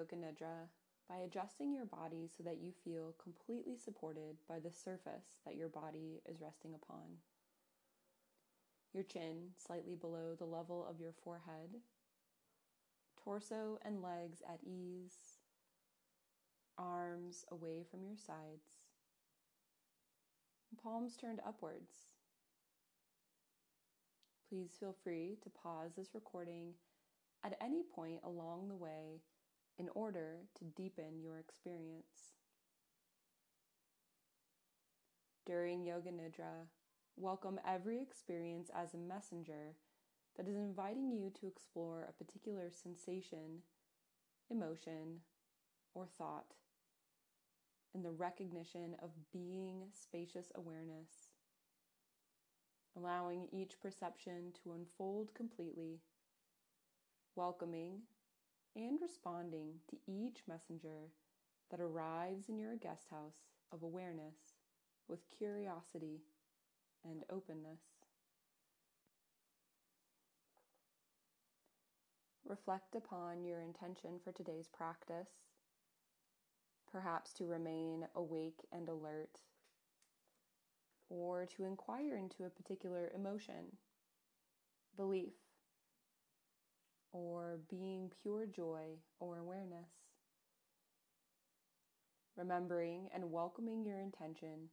Yoga Nidra by adjusting your body so that you feel completely supported by the surface that your body is resting upon. Your chin slightly below the level of your forehead, torso and legs at ease, arms away from your sides, palms turned upwards. Please feel free to pause this recording at any point along the way in order to deepen your experience. During Yoga Nidra, welcome every experience as a messenger that is inviting you to explore a particular sensation, emotion, or thought in the recognition of being spacious awareness, allowing each perception to unfold completely, welcoming and responding to each messenger that arrives in your guest house of awareness with curiosity and openness. Reflect upon your intention for today's practice, perhaps to remain awake and alert, or to inquire into a particular emotion, belief, or being pure joy or awareness. Remembering and welcoming your intention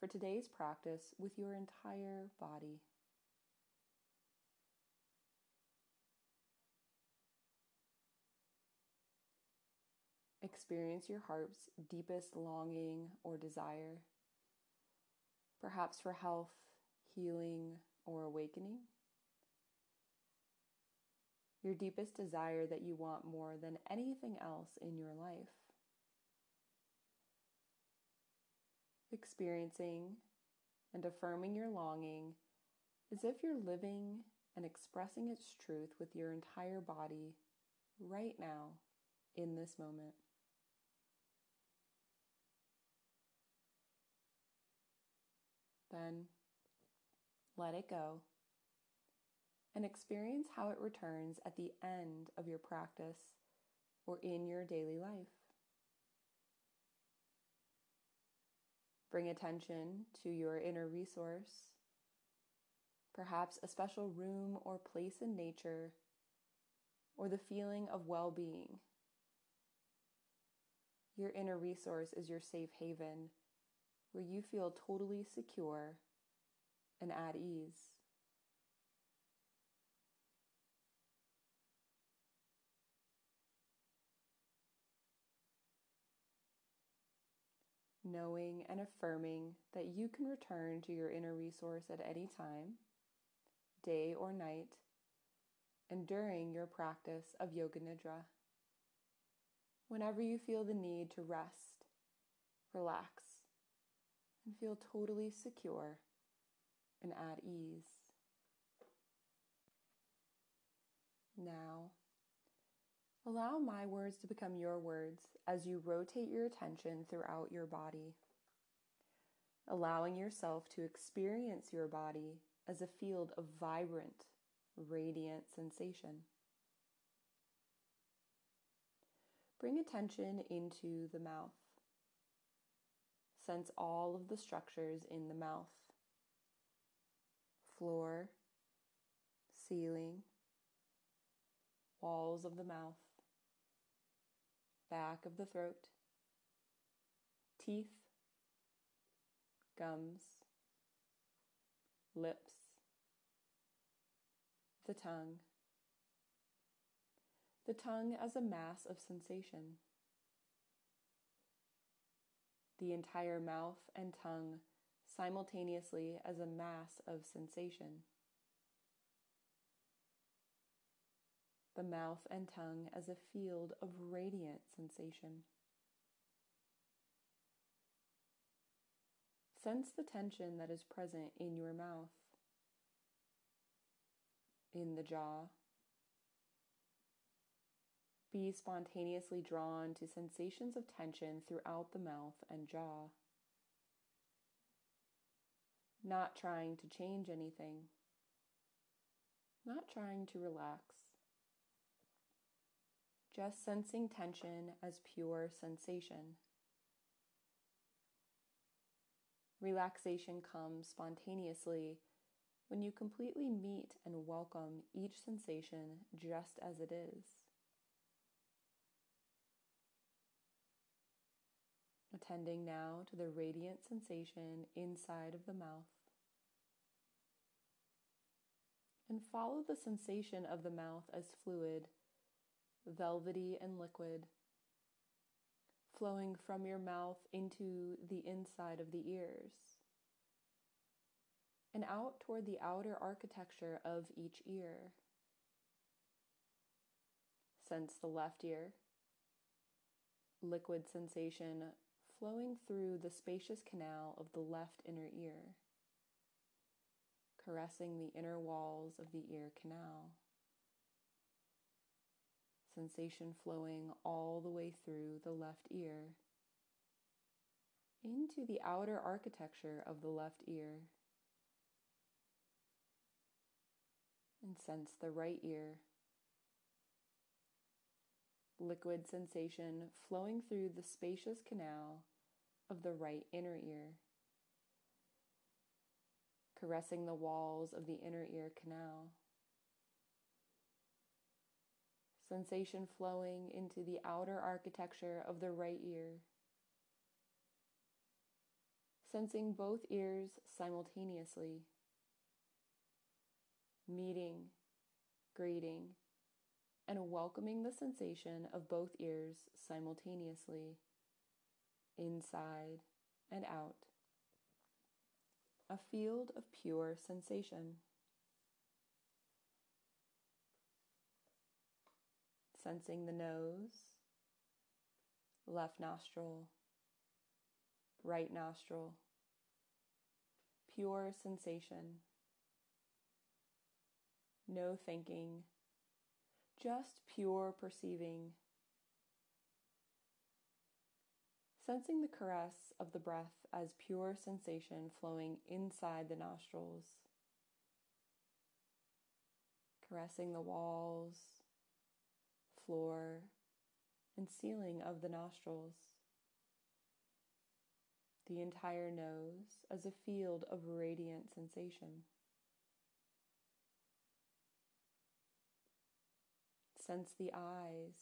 for today's practice with your entire body. Experience your heart's deepest longing or desire, perhaps for health, healing, or awakening. Your deepest desire that you want more than anything else in your life. Experiencing and affirming your longing as if you're living and expressing its truth with your entire body right now in this moment. Then let it go and experience how it returns at the end of your practice or in your daily life. Bring attention to your inner resource, perhaps a special room or place in nature, or the feeling of well-being. Your inner resource is your safe haven, where you feel totally secure and at ease. Knowing and affirming that you can return to your inner resource at any time, day or night, and during your practice of Yoga Nidra. Whenever you feel the need to rest, relax, and feel totally secure and at ease. Now, allow my words to become your words as you rotate your attention throughout your body, allowing yourself to experience your body as a field of vibrant, radiant sensation. Bring attention into the mouth. Sense all of the structures in the mouth: floor, ceiling, walls of the mouth, back of the throat, teeth, gums, lips, the tongue. The tongue as a mass of sensation. The entire mouth and tongue simultaneously as a mass of sensation. The mouth and tongue as a field of radiant sensation. Sense the tension that is present in your mouth, in the jaw. Be spontaneously drawn to sensations of tension throughout the mouth and jaw. Not trying to change anything. Not trying to relax. just sensing tension as pure sensation. Relaxation comes spontaneously when you completely meet and welcome each sensation just as it is. Attending now to the radiant sensation inside of the mouth. And follow the sensation of the mouth as fluid, velvety and liquid, flowing from your mouth into the inside of the ears, and out toward the outer architecture of each ear. Sense the left ear, liquid sensation flowing through the spacious canal of the left inner ear, caressing the inner walls of the ear canal. Sensation flowing all the way through the left ear, into the outer architecture of the left ear. And sense the right ear. Liquid sensation flowing through the spacious canal of the right inner ear, caressing the walls of the inner ear canal. Sensation flowing into the outer architecture of the right ear. Sensing both ears simultaneously. Meeting, greeting, and welcoming the sensation of both ears simultaneously, inside and out. A field of pure sensation. Sensing the nose, left nostril, right nostril, pure sensation. No thinking, just pure perceiving. Sensing the caress of the breath as pure sensation flowing inside the nostrils, caressing the walls, floor, and ceiling of the nostrils, the entire nose as a field of radiant sensation. Sense the eyes,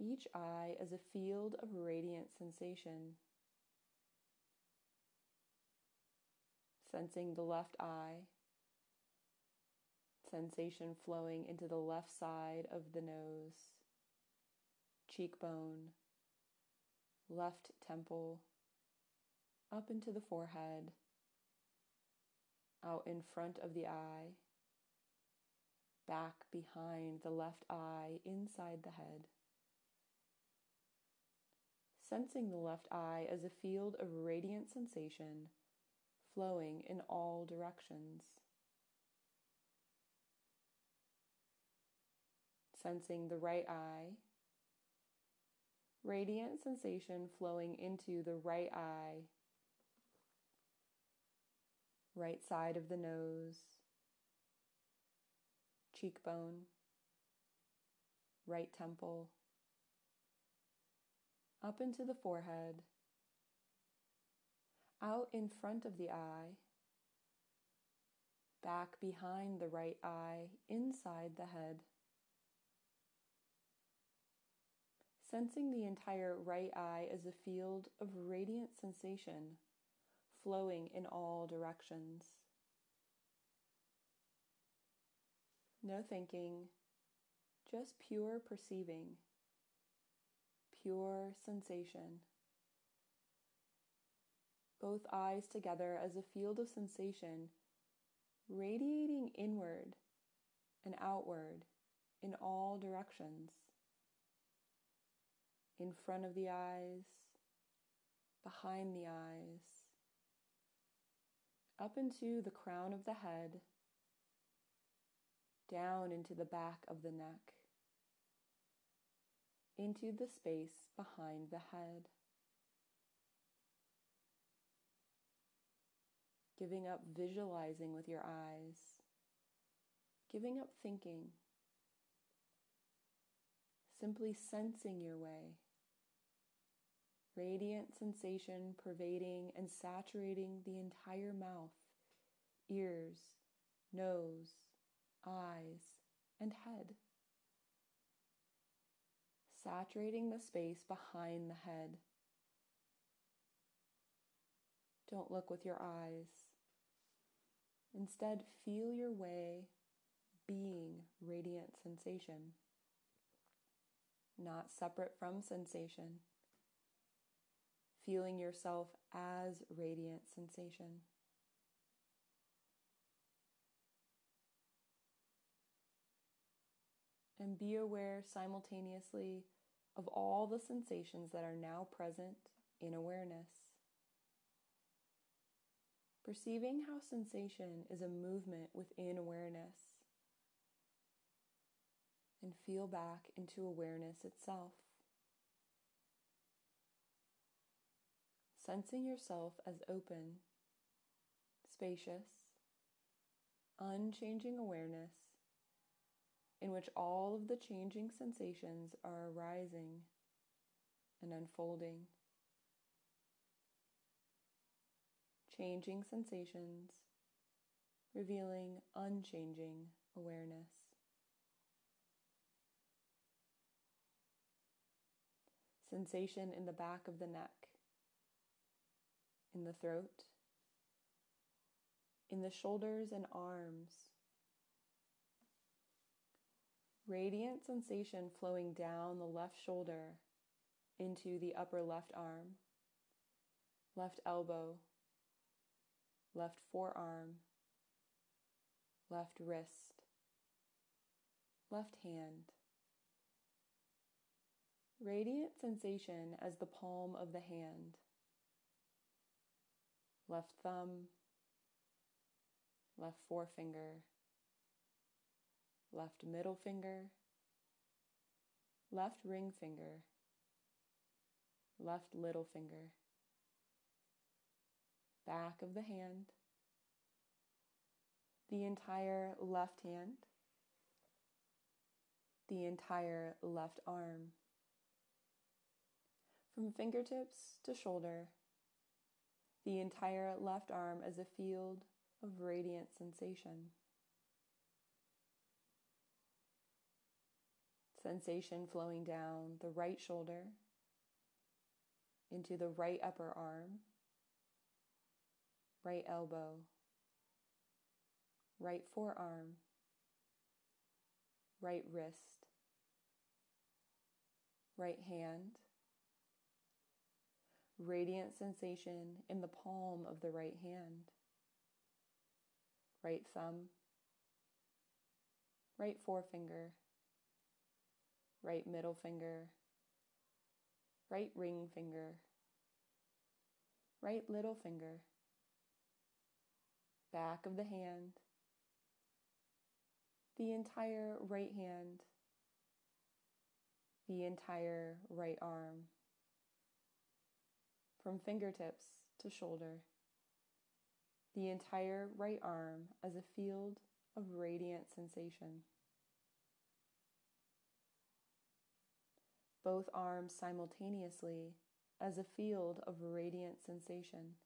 each eye as a field of radiant sensation. Sensing the left eye, sensation flowing into the left side of the nose, cheekbone, left temple, up into the forehead, out in front of the eye, back behind the left eye, inside the head. Sensing the left eye as a field of radiant sensation, flowing in all directions. Sensing the right eye, radiant sensation flowing into the right eye, right side of the nose, cheekbone, right temple, up into the forehead, out in front of the eye, back behind the right eye, inside the head. Sensing the entire right eye as a field of radiant sensation, flowing in all directions. No thinking, just pure perceiving, pure sensation. Both eyes together as a field of sensation, radiating inward and outward in all directions. In front of the eyes, behind the eyes, up into the crown of the head, down into the back of the neck, into the space behind the head, giving up visualizing with your eyes, giving up thinking, simply sensing your way. Radiant sensation pervading and saturating the entire mouth, ears, nose, eyes, and head. Saturating the space behind the head. Don't look with your eyes. Instead, feel your way being radiant sensation, not separate from sensation. Feeling yourself as radiant sensation. And be aware simultaneously of all the sensations that are now present in awareness. Perceiving how sensation is a movement within awareness. And feel back into awareness itself. Sensing yourself as open, spacious, unchanging awareness in which all of the changing sensations are arising and unfolding. Changing sensations, revealing unchanging awareness. Sensation in the back of the neck. In the throat, in the shoulders and arms. Radiant sensation flowing down the left shoulder into the upper left arm, left elbow, left forearm, left wrist, left hand. Radiant sensation as the palm of the hand. Left thumb, left forefinger, left middle finger, left ring finger, left little finger, back of the hand, the entire left hand, the entire left arm, from fingertips to shoulder. The entire left arm as a field of radiant sensation. Sensation flowing down the right shoulder into the right upper arm, right elbow, right forearm, right wrist, right hand. Radiant sensation in the palm of the right hand, right thumb, right forefinger, right middle finger, right ring finger, right little finger, back of the hand, the entire right hand, the entire right arm. From fingertips to shoulder, the entire right arm as a field of radiant sensation. Both arms simultaneously as a field of radiant sensation.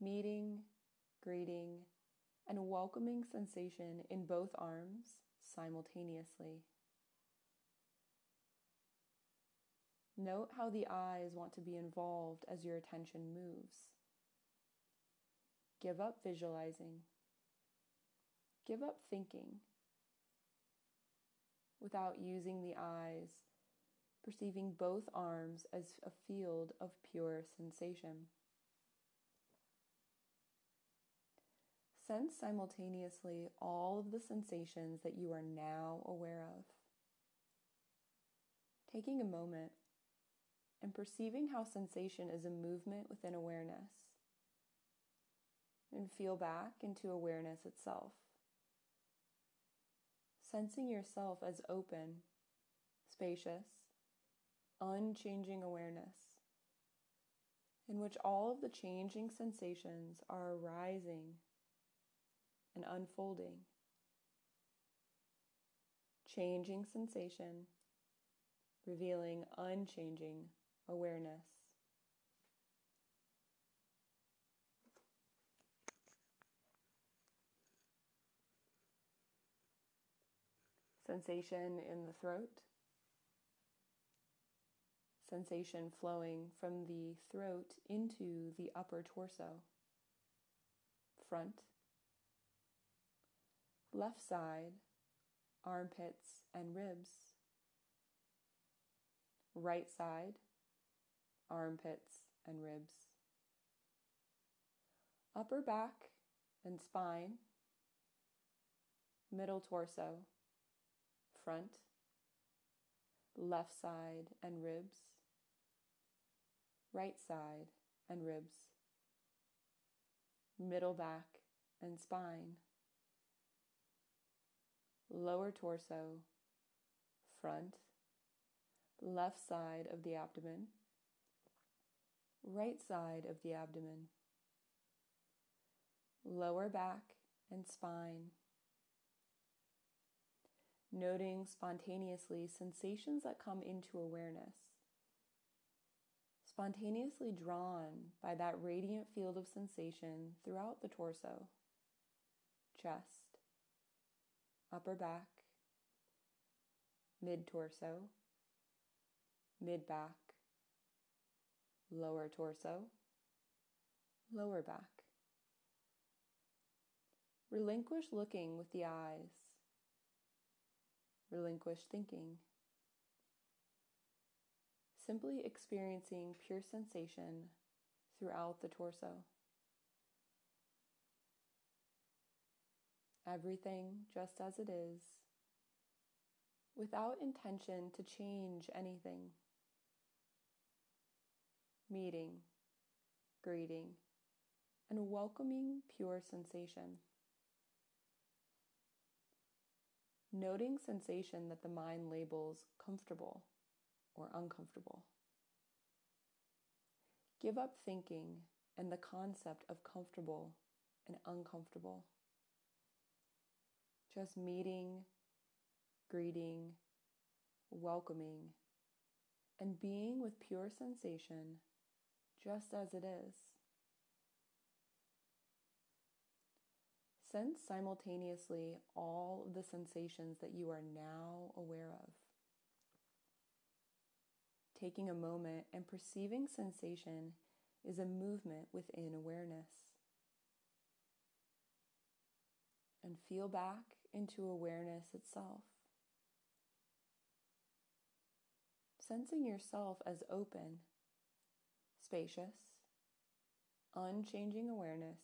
Meeting, greeting, and welcoming sensation in both arms simultaneously. Note how the eyes want to be involved as your attention moves. Give up visualizing. Give up thinking. Without using the eyes, perceiving both arms as a field of pure sensation. Sense simultaneously all of the sensations that you are now aware of. Taking a moment, and perceiving how sensation is a movement within awareness. And feel back into awareness itself. Sensing yourself as open, spacious, unchanging awareness, in which all of the changing sensations are arising and unfolding. changing sensation, revealing unchanging awareness. Sensation in the throat, sensation flowing from the throat into the upper torso, front, left side, armpits and ribs, right side, armpits and ribs, upper back and spine, middle torso, front, left side and ribs, right side and ribs, middle back and spine, lower torso, front, left side of the abdomen, right side of the abdomen, lower back and spine. Noting spontaneously sensations that come into awareness, spontaneously drawn by that radiant field of sensation throughout the torso, chest, upper back, mid-torso, mid-back, lower torso, lower back. Relinquish looking with the eyes. Relinquish thinking. Simply experiencing pure sensation throughout the torso. Everything just as it is, without intention to change anything. Meeting, greeting, and welcoming pure sensation. Noting sensation that the mind labels comfortable or uncomfortable. Give up thinking and the concept of comfortable and uncomfortable. Just meeting, greeting, welcoming, and being with pure sensation just as it is. Sense simultaneously all of the sensations that you are now aware of. Taking a moment and perceiving sensation is a movement within awareness. And feel back into awareness itself. Sensing yourself as open, spacious, unchanging awareness,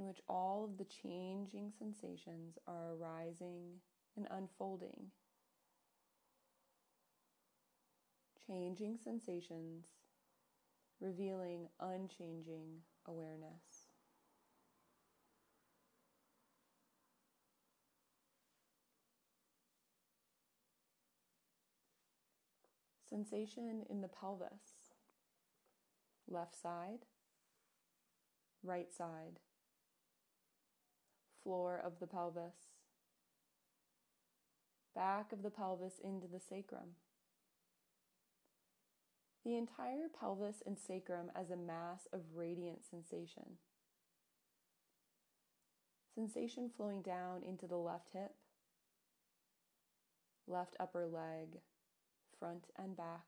in which all of the changing sensations are arising and unfolding. Changing sensations, revealing unchanging awareness. Sensation in the pelvis, left side, right side, floor of the pelvis, back of the pelvis into the sacrum. The entire pelvis and sacrum as a mass of radiant sensation. Sensation flowing down into the left hip, left upper leg, front and back,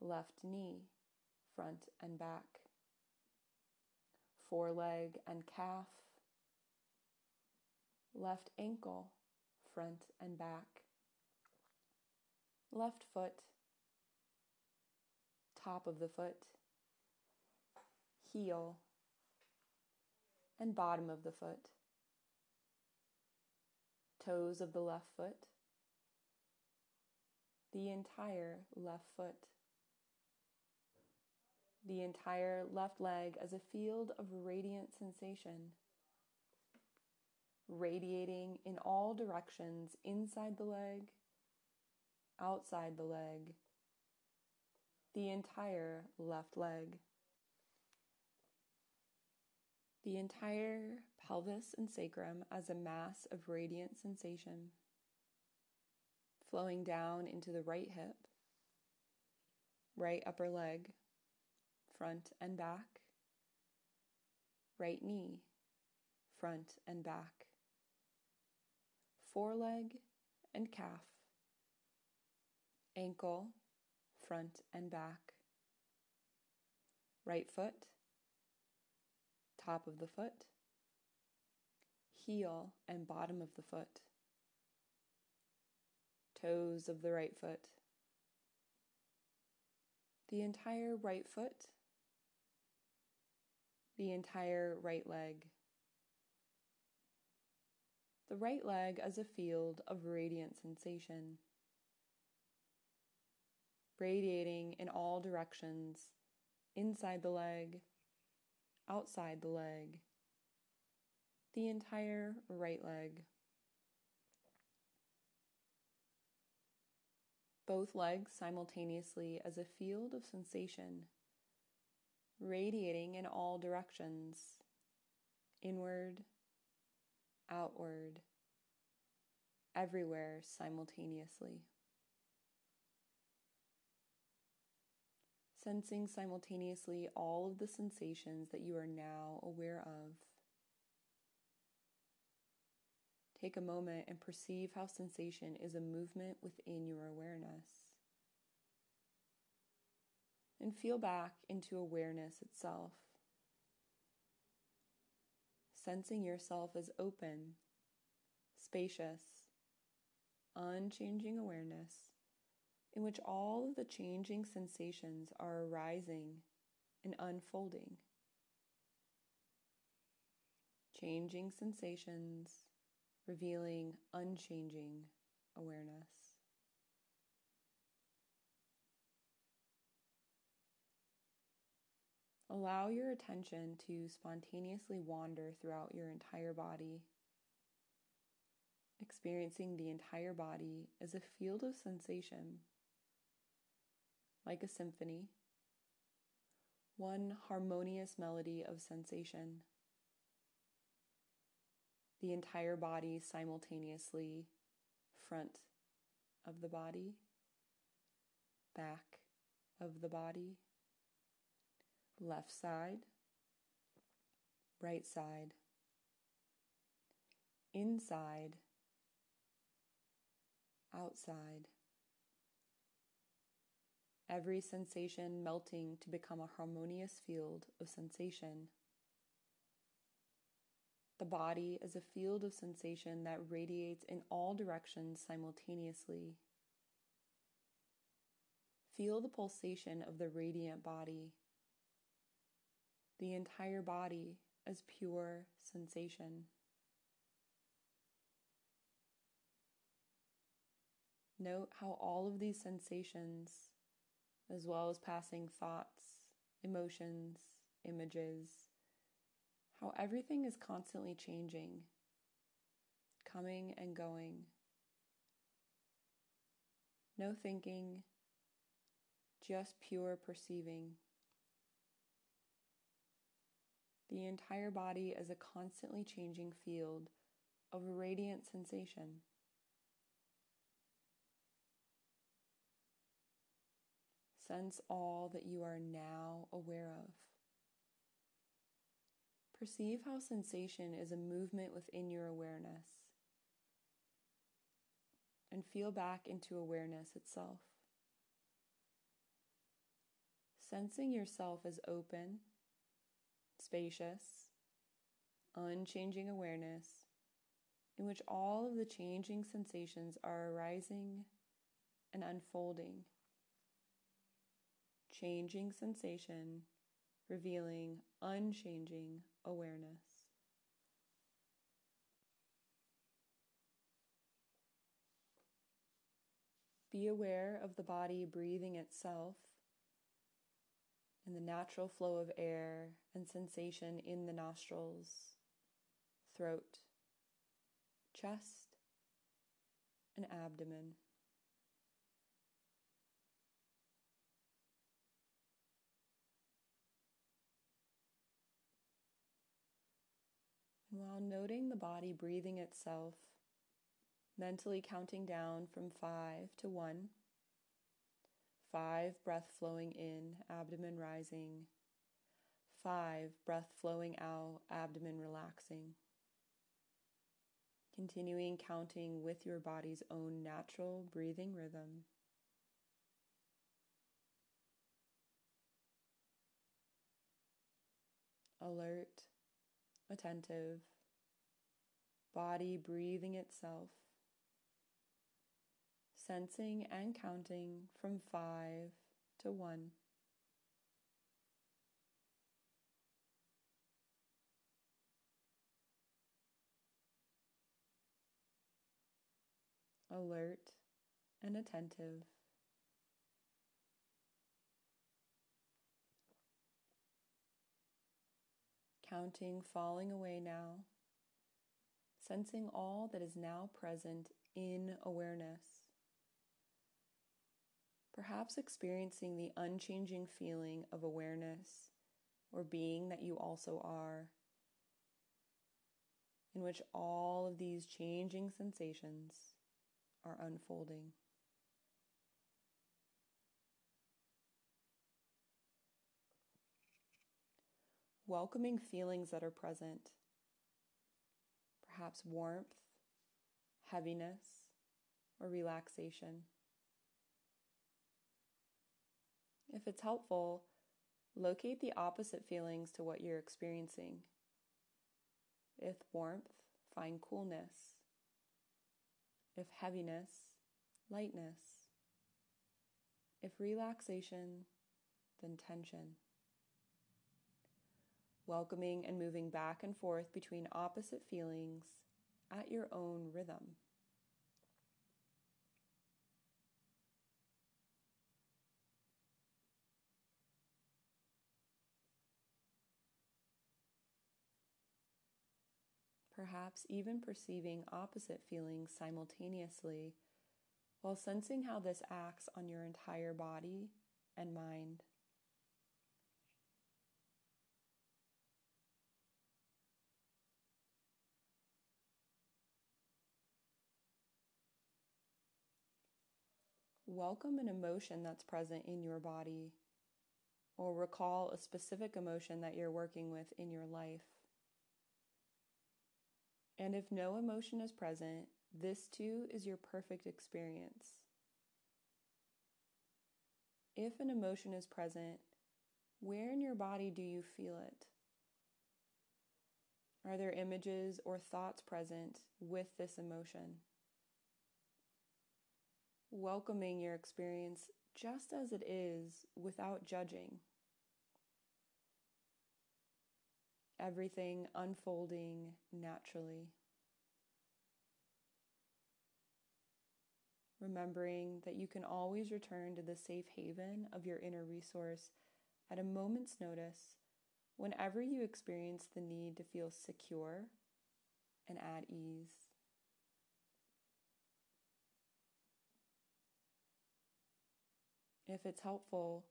left knee, front and back, foreleg and calf, left ankle, front and back, left foot, top of the foot, heel, and bottom of the foot, toes of the left foot, the entire left foot, the entire left leg as a field of radiant sensation, radiating in all directions, inside the leg, outside the leg, the entire left leg. the entire pelvis and sacrum as a mass of radiant sensation, flowing down into the right hip, right upper leg, front and back, right knee, front and back, foreleg and calf, ankle, front and back, right foot, top of the foot, heel and bottom of the foot, toes of the right foot, the entire right foot, the entire right leg. The right leg as a field of radiant sensation, radiating in all directions, inside the leg, outside the leg, the entire right leg. Both legs simultaneously as a field of sensation, radiating in all directions, inward, outward, everywhere simultaneously. Sensing simultaneously all of the sensations that you are now aware of. Take a moment and perceive how sensation is a movement within your awareness. And feel back into awareness itself. Sensing yourself as open, spacious, unchanging awareness in which all of the changing sensations are arising and unfolding. Changing sensations revealing unchanging awareness. Allow your attention to spontaneously wander throughout your entire body, experiencing the entire body as a field of sensation, like a symphony, one harmonious melody of sensation, the entire body simultaneously, front of the body, back of the body, left side, right side, inside, outside. Every sensation melting to become a harmonious field of sensation. The body is a field of sensation that radiates in all directions simultaneously. Feel the pulsation of the radiant body. The entire body as pure sensation. Note how all of these sensations, as well as passing thoughts, emotions, images, how everything is constantly changing, coming and going. No thinking, just pure perceiving. The entire body is a constantly changing field of radiant sensation. Sense all that you are now aware of. Perceive how sensation is a movement within your awareness, and feel back into awareness itself. Sensing yourself as open, spacious, unchanging awareness in which all of the changing sensations are arising and unfolding. Changing sensation, revealing unchanging awareness. Be aware of the body breathing itself and the natural flow of air and sensation in the nostrils, throat, chest, and abdomen. While noting the body breathing itself, mentally counting down from 5 to 1. 5, breath flowing in, abdomen rising. 5, breath flowing out, abdomen relaxing. Continuing counting with your body's own natural breathing rhythm. Alert, attentive, body breathing itself, sensing and counting from 5 to 1. Alert and attentive. Counting, falling away now, sensing all that is now present in awareness. Perhaps experiencing the unchanging feeling of awareness or being that you also are, in which all of these changing sensations are unfolding. Welcoming feelings that are present, perhaps warmth, heaviness, or relaxation. If it's helpful, locate the opposite feelings to what you're experiencing. If warmth, find coolness. If heaviness, lightness. If relaxation, then tension. Welcoming and moving back and forth between opposite feelings at your own rhythm. Perhaps even perceiving opposite feelings simultaneously while sensing how this acts on your entire body and mind. Welcome an emotion that's present in your body, or recall a specific emotion that you're working with in your life. And if no emotion is present, this too is your perfect experience. If an emotion is present, where in your body do you feel it? Are there images or thoughts present with this emotion? Welcoming your experience just as it is without judging. Everything unfolding naturally. Remembering that you can always return to the safe haven of your inner resource at a moment's notice whenever you experience the need to feel secure and at ease. If it's helpful,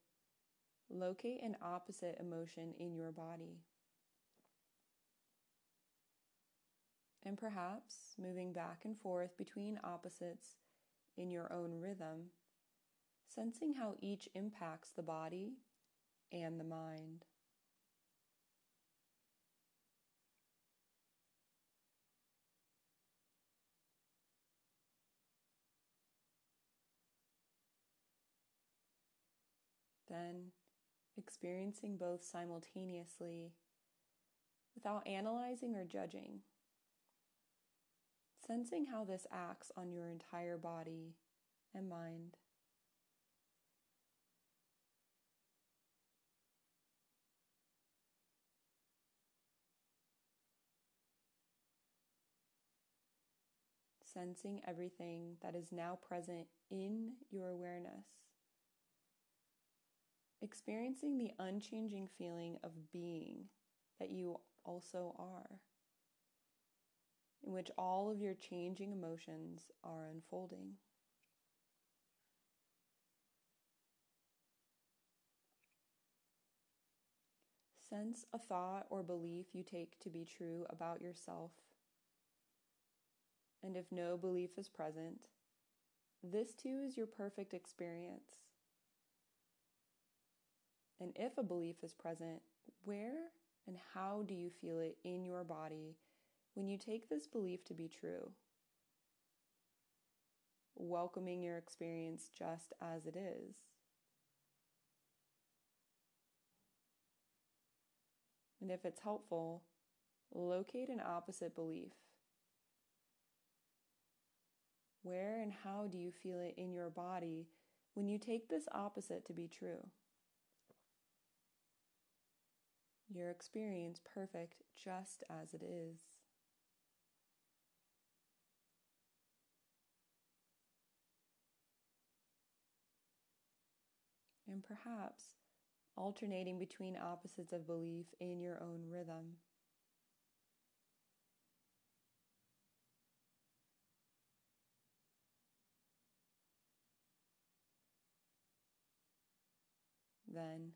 locate an opposite emotion in your body. And perhaps moving back and forth between opposites in your own rhythm, sensing how each impacts the body and the mind. Then, experiencing both simultaneously, without analyzing or judging. Sensing how this acts on your entire body and mind. Sensing everything that is now present in your awareness. Experiencing the unchanging feeling of being that you also are, in which all of your changing emotions are unfolding. Sense a thought or belief you take to be true about yourself. And if no belief is present, this too is your perfect experience. And if a belief is present, where and how do you feel it in your body when you take this belief to be true? Welcoming your experience just as it is. And if it's helpful, locate an opposite belief. Where and how do you feel it in your body when you take this opposite to be true? Your experience perfect just as it is. And perhaps alternating between opposites of belief in your own rhythm. Then,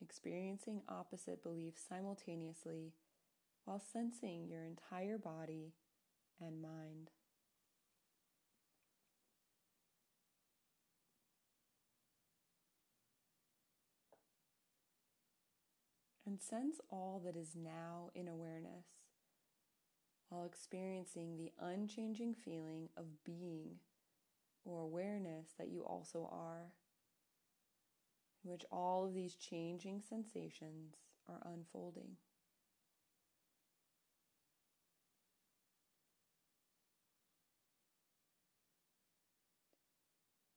experiencing opposite beliefs simultaneously while sensing your entire body and mind. And sense all that is now in awareness, while experiencing the unchanging feeling of being or awareness that you also are, in which all of these changing sensations are unfolding.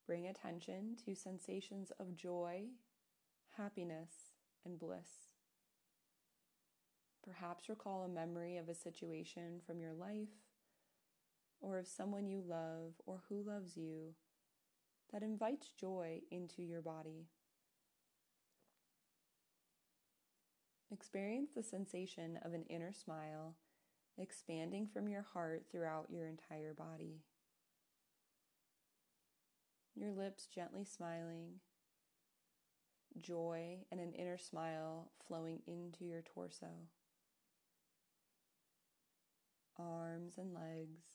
Bring attention to sensations of joy, happiness, and bliss. Perhaps recall a memory of a situation from your life or of someone you love or who loves you that invites joy into your body. Experience the sensation of an inner smile expanding from your heart throughout your entire body. Your lips gently smiling, joy and an inner smile flowing into your torso. Arms and legs,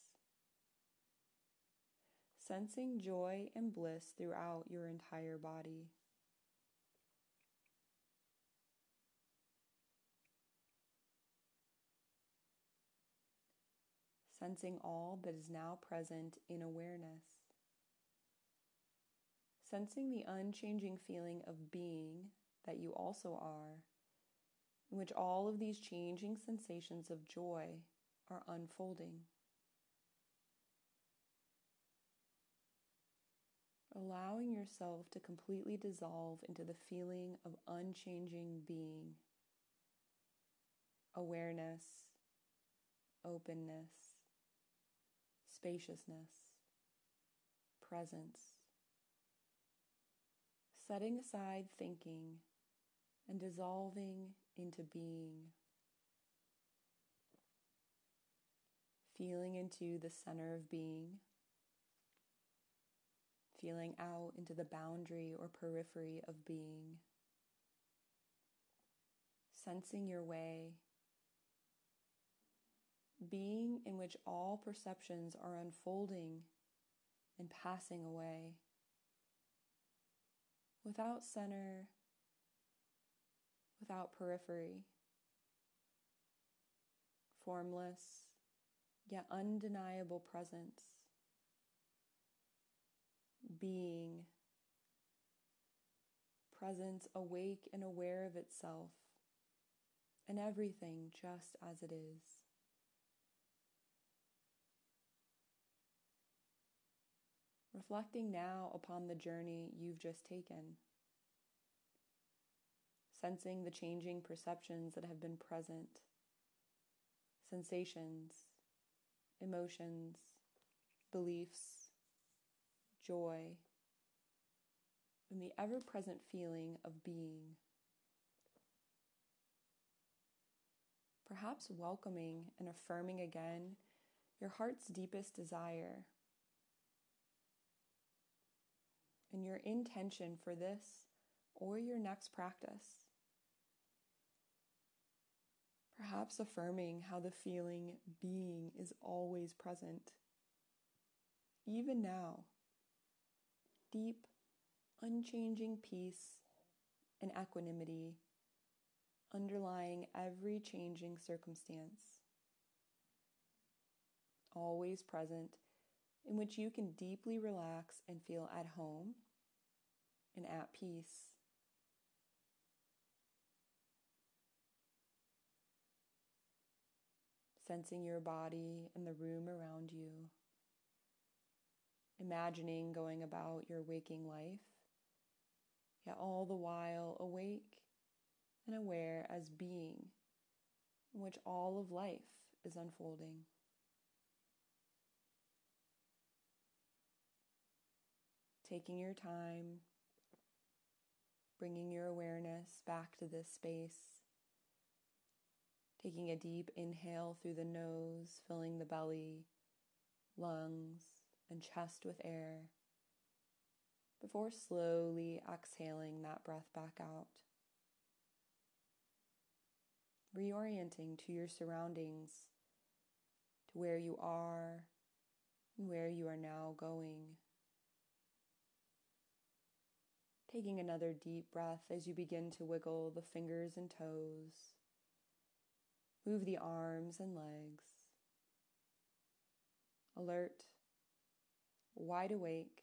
sensing joy and bliss throughout your entire body. Sensing all that is now present in awareness. Sensing the unchanging feeling of being that you also are, in which all of these changing sensations of joy are unfolding. Allowing yourself to completely dissolve into the feeling of unchanging being, awareness, openness, spaciousness, presence. Setting aside thinking and dissolving into being. Feeling into the center of being, feeling out into the boundary or periphery of being, sensing your way, being in which all perceptions are unfolding and passing away, without center, without periphery, formless, yet undeniable presence, being, presence awake and aware of itself, and everything just as it is. Reflecting now upon the journey you've just taken, sensing the changing perceptions that have been present, sensations, emotions, beliefs, joy, and the ever-present feeling of being. Perhaps welcoming and affirming again your heart's deepest desire and your intention for this or your next practice, perhaps affirming how the feeling being is always present, even now. Deep, unchanging peace and equanimity underlying every changing circumstance. Always present, in which you can deeply relax and feel at home and at peace. Sensing your body and the room around you. Imagining going about your waking life, yet all the while awake and aware as being, in which all of life is unfolding. Taking your time, bringing your awareness back to this space, taking a deep inhale through the nose, filling the belly, lungs, and chest with air, before slowly exhaling that breath back out. Reorienting to your surroundings, to where you are and where you are now going. Taking another deep breath as you begin to wiggle the fingers and toes, move the arms and legs. Alert, wide awake,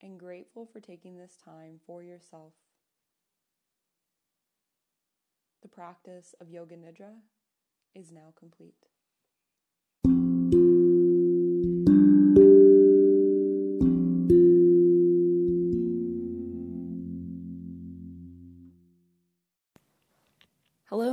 and grateful for taking this time for yourself. The practice of Yoga Nidra is now complete. Hello,